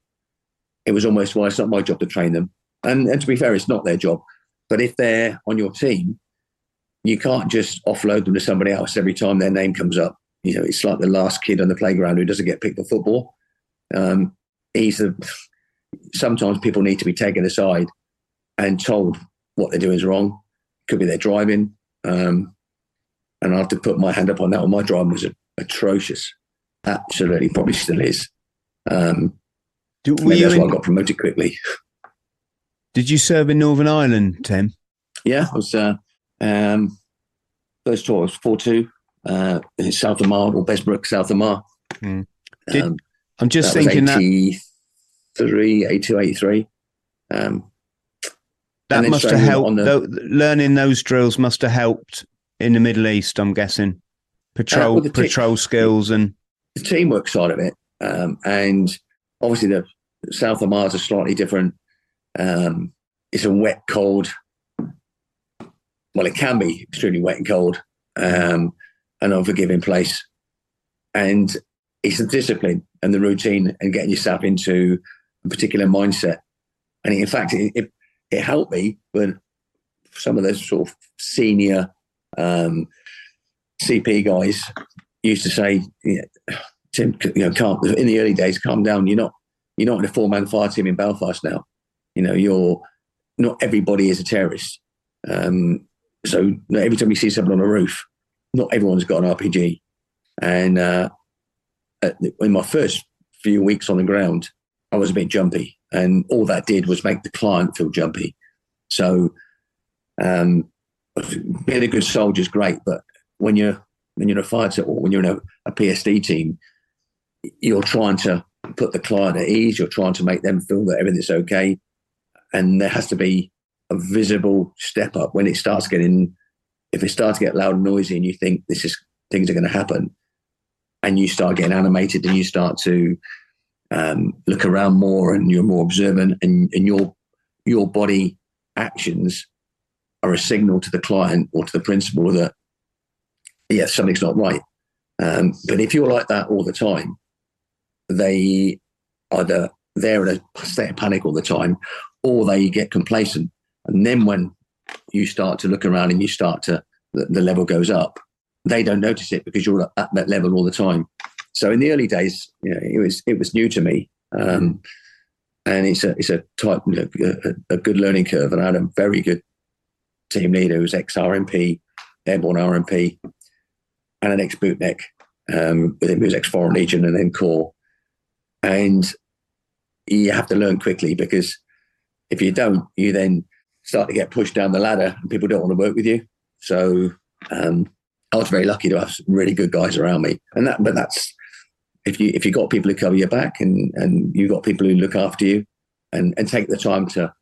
It was almost well, it's not my job to train them. And, and to be fair, it's not their job. But if they're on your team, you can't just offload them to somebody else every time their name comes up. you know, it's like the last kid on the playground who doesn't get picked for football. Um, he's the, sometimes people need to be taken aside and told what they're doing is wrong. Could be their driving. Um, and I have to put my hand up on that one. My driving was atrocious. Absolutely, probably still is. Um, Do, were you that's in, why I got promoted quickly. Did you serve in Northern Ireland, Tim? Yeah, I was. Uh, um, first tour was four two uh, in South Armagh or Besbrook, South Armagh. Mm. Did, um, I'm just that thinking was eighty-three, that eighty-two, eighty-three Um, that must have helped. The, th- learning those drills must have helped in the Middle East, I'm guessing. Patrol, uh, well, patrol te- skills and the teamwork side of it, um, and. Obviously, the South Armagh are slightly different. Um, it's a wet, cold. Well, it can be extremely wet and cold, um, an unforgiving place. And it's the discipline and the routine and getting yourself into a particular mindset. And in fact, it, it, it helped me when some of those sort of senior um, C P guys used to say, you know, Tim, you know, calm, in the early days, calm down. You're not, you're not in a four-man fire team in Belfast now. You know, you're not. Everybody is a terrorist. Um, so every time you see someone on a roof, not everyone's got an R P G. And uh, in my first few weeks on the ground, I was a bit jumpy, and all that did was make the client feel jumpy. So um, being a good soldier is great, but when you're when you're in a fire team or when you're in a, a P S D team, you're trying to put the client at ease. You're trying to make them feel that everything's okay. And there has to be a visible step up when it starts getting, if it starts to get loud and noisy and you think this is, things are going to happen, and you start getting animated and you start to um, look around more and you're more observant, and, and your, your body actions are a signal to the client or to the principal that, yeah, something's not right. Um, but if you're like that all the time, they either they're in a state of panic all the time, or they get complacent. And then when you start to look around and you start to, the, the level goes up, they don't notice it because you're at that level all the time. So in the early days, you know, it was it was new to me, um, and it's a it's a type you know, a, a good learning curve. And I had a very good team leader who was ex-R M P, airborne R M P, and an ex-bootneck. Um, with him, he was ex-Foreign Legion and then Corps. And you have to learn quickly, because if you don't, you then start to get pushed down the ladder and people don't want to work with you. So um, I was very lucky to have some really good guys around me. And that, but that's if you if you got people who cover your back, and and you got people who look after you and and take the time to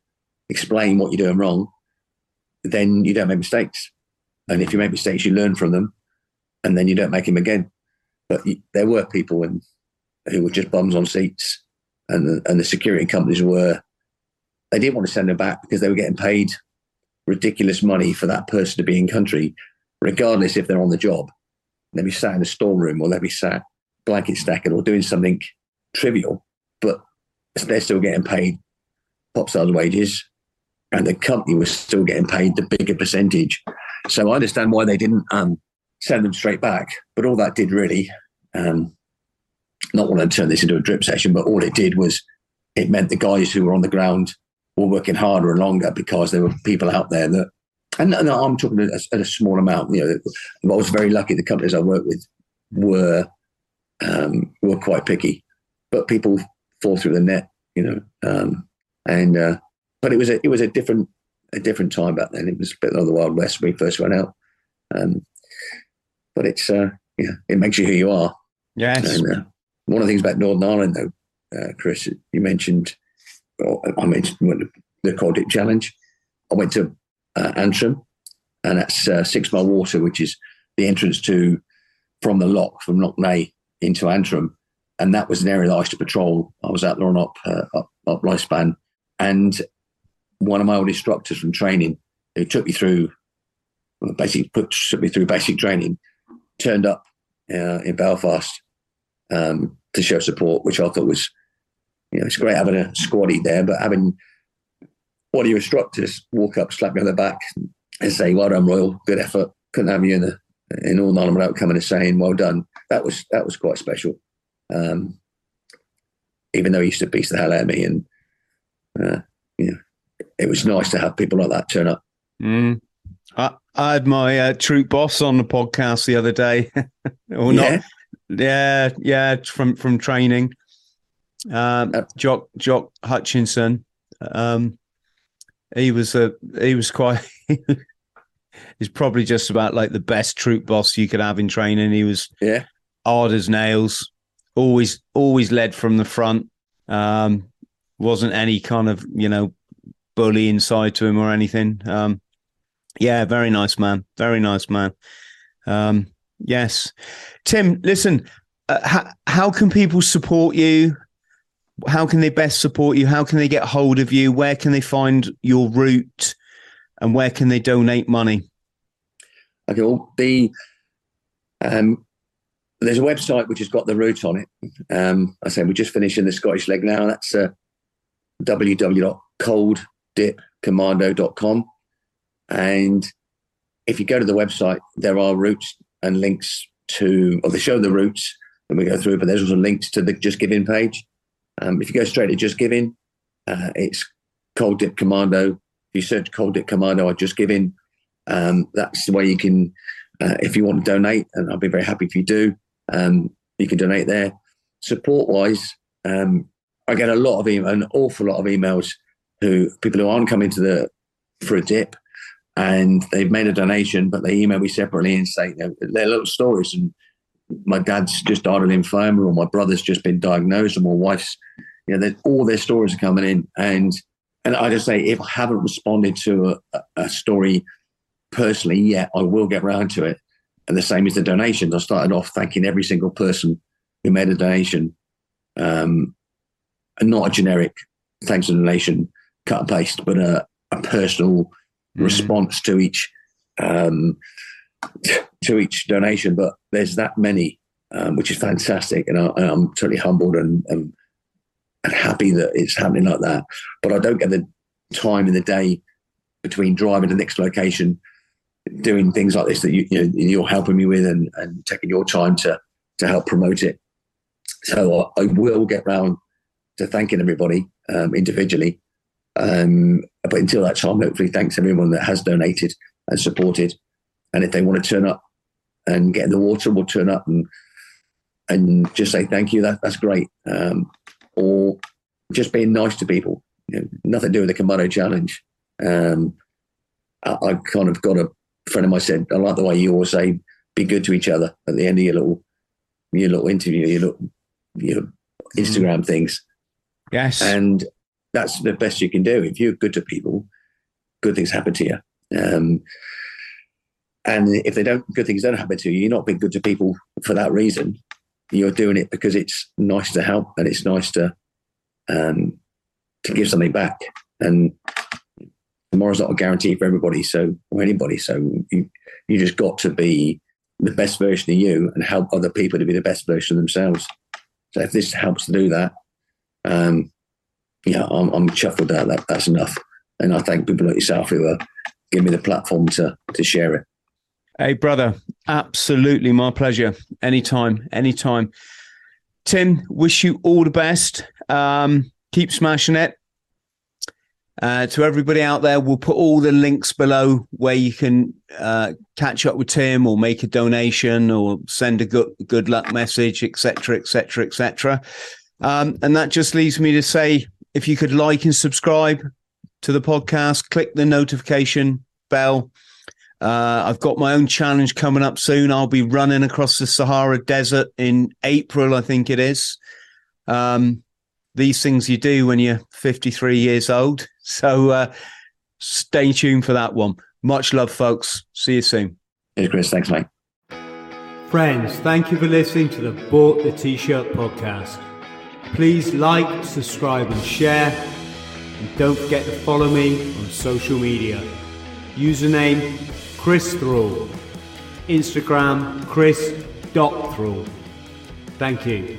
explain what you're doing wrong, then you don't make mistakes. And if you make mistakes, you learn from them, and then you don't make him again. But there were people in, who were just bums on seats, and the, and the security companies were, they didn't want to send them back because they were getting paid ridiculous money for that person to be in country, regardless if they're on the job. They'd be sat in a storeroom, or they'd be sat blanket stacking or doing something trivial, but they're still getting paid pop stars wages, and the company was still getting paid the bigger percentage. So I understand why they didn't um, send them straight back. But all that did really, um, not want to turn this into a drip session, but all it did was it meant the guys who were on the ground were working harder and longer, because there were people out there that, and, and I'm talking at a, at a small amount, you know, I was very lucky. The companies I worked with were, um, were quite picky, but people fall through the net, you know, um, and, uh, but it was a, it was a different, a different time back then. It was a bit like the Wild West when we first went out. Um, But it's, uh, yeah, it makes you who you are. Yes. And, uh, one of the things about Northern Ireland, though, uh, Chris, you mentioned, well, I mentioned the Cold Dip Challenge. I went to uh, Antrim, and that's uh, Six Mile Water, which is the entrance to, from the lock, from Loch Ney into Antrim. And that was an area that I used to patrol. I was out there on up, uh, up, up Lifespan. And one of my old instructors from training, who took me through, well, basically put, took me through basic training, turned up uh, in Belfast um, to show support, which I thought was, you know, it's great having a squaddy there, but having one of your instructors walk up, slap me on the back and say, "Well done, Royal, good effort. Couldn't have you in the in all Northern without coming and saying, well done." that was that was quite special. Um, even though he used to beat the hell out of me, and uh, you know, it was nice to have people like that turn up. Mm. I, I had my uh, troop boss on the podcast the other day, or not? Yeah, yeah, yeah from from training. Um, uh, Jock Jock Hutchinson. Um, he was a he was quite. He's probably just about like the best troop boss you could have in training. He was yeah. hard as nails, always always led from the front. Um, wasn't any kind of, you know, bully inside to him or anything. Um, yeah, very nice man, very nice man. Um, yes. Tim, listen, uh, ha- how can people support you? How can they best support you? How can they get hold of you? Where can they find your route? And where can they donate money? Okay, well, the um, there's a website which has got the route on it. Um, I say we're just finishing the Scottish leg now. That's uh, w w w dot cold dip commando dot com. And if you go to the website, there are routes and links to, or they show the routes when we go through, but there's also links to the Just Giving page. Um, if you go straight to Just Giving, uh, it's Cold Dip Commando. If you search Cold Dip Commando or Just Giving, um, that's the way you can, uh, if you want to donate, and I'll be very happy if you do, um, you can donate there. Support-wise, um, I get a lot of email, an awful lot of emails who people who aren't coming to the for a dip, and they've made a donation, but they email me separately and say, you know, their little stories. And my dad's just died of lymphoma, or my brother's just been diagnosed, or my wife's, you know, all their stories are coming in. And And I just say, if I haven't responded to a, a story personally yet, I will get round to it. And the same as the donations. I started off thanking every single person who made a donation, um, and not a generic thanks to donation, cut and paste, but a, a personal mm-hmm. response to each um, to each donation. But there's that many, um, which is fantastic, and I, I'm totally humbled and. and and happy that it's happening like that. But I don't get the time in the day between driving to the next location, doing things like this that you, you know, you're helping me with, and, and taking your time to to help promote it. So I, I will get round to thanking everybody um, individually. Um, but until that time, hopefully thanks everyone that has donated and supported. And if they want to turn up and get in the water, we'll turn up and and just say thank you. That, that's great. Um, or just being nice to people. You know, nothing to do with the Komodo Challenge. Um, I, I kind of got a friend of mine said, I like the way you always say, be good to each other at the end of your little your little interview, your little your Instagram mm. things. Yes. And that's the best you can do. If you're good to people, good things happen to you. Um, and if they don't, good things don't happen to you, you're not being good to people for that reason. You're doing it because it's nice to help, and it's nice to um, to give something back. And tomorrow's not a guarantee for everybody, so or anybody. So you you just got to be the best version of you and help other people to be the best version of themselves. So if this helps to do that, um, yeah, I'm, I'm chuffed with that. that. That's enough. And I thank people like yourself who are giving me the platform to to share it. Hey, brother, absolutely my pleasure. Anytime, anytime. Tim, wish you all the best. Um, keep smashing it. Uh, to everybody out there, we'll put all the links below where you can uh, catch up with Tim or make a donation or send a good, good luck message, et cetera, et cetera, et cetera. Um, and that just leaves me to say, if you could like and subscribe to the podcast, click the notification bell. Uh, I've got my own challenge coming up soon. I'll be running across the Sahara Desert in April, I think it is. Um, these things you do when you're fifty-three years old. So uh, stay tuned for that one. Much love, folks. See you soon. Hey, Chris. Thanks, mate. Friends, thank you for listening to the Bought the T-Shirt podcast. Please like, subscribe and share. And don't forget to follow me on social media. Username Chris Thrall, Instagram Chris dot Thrall. Thank you.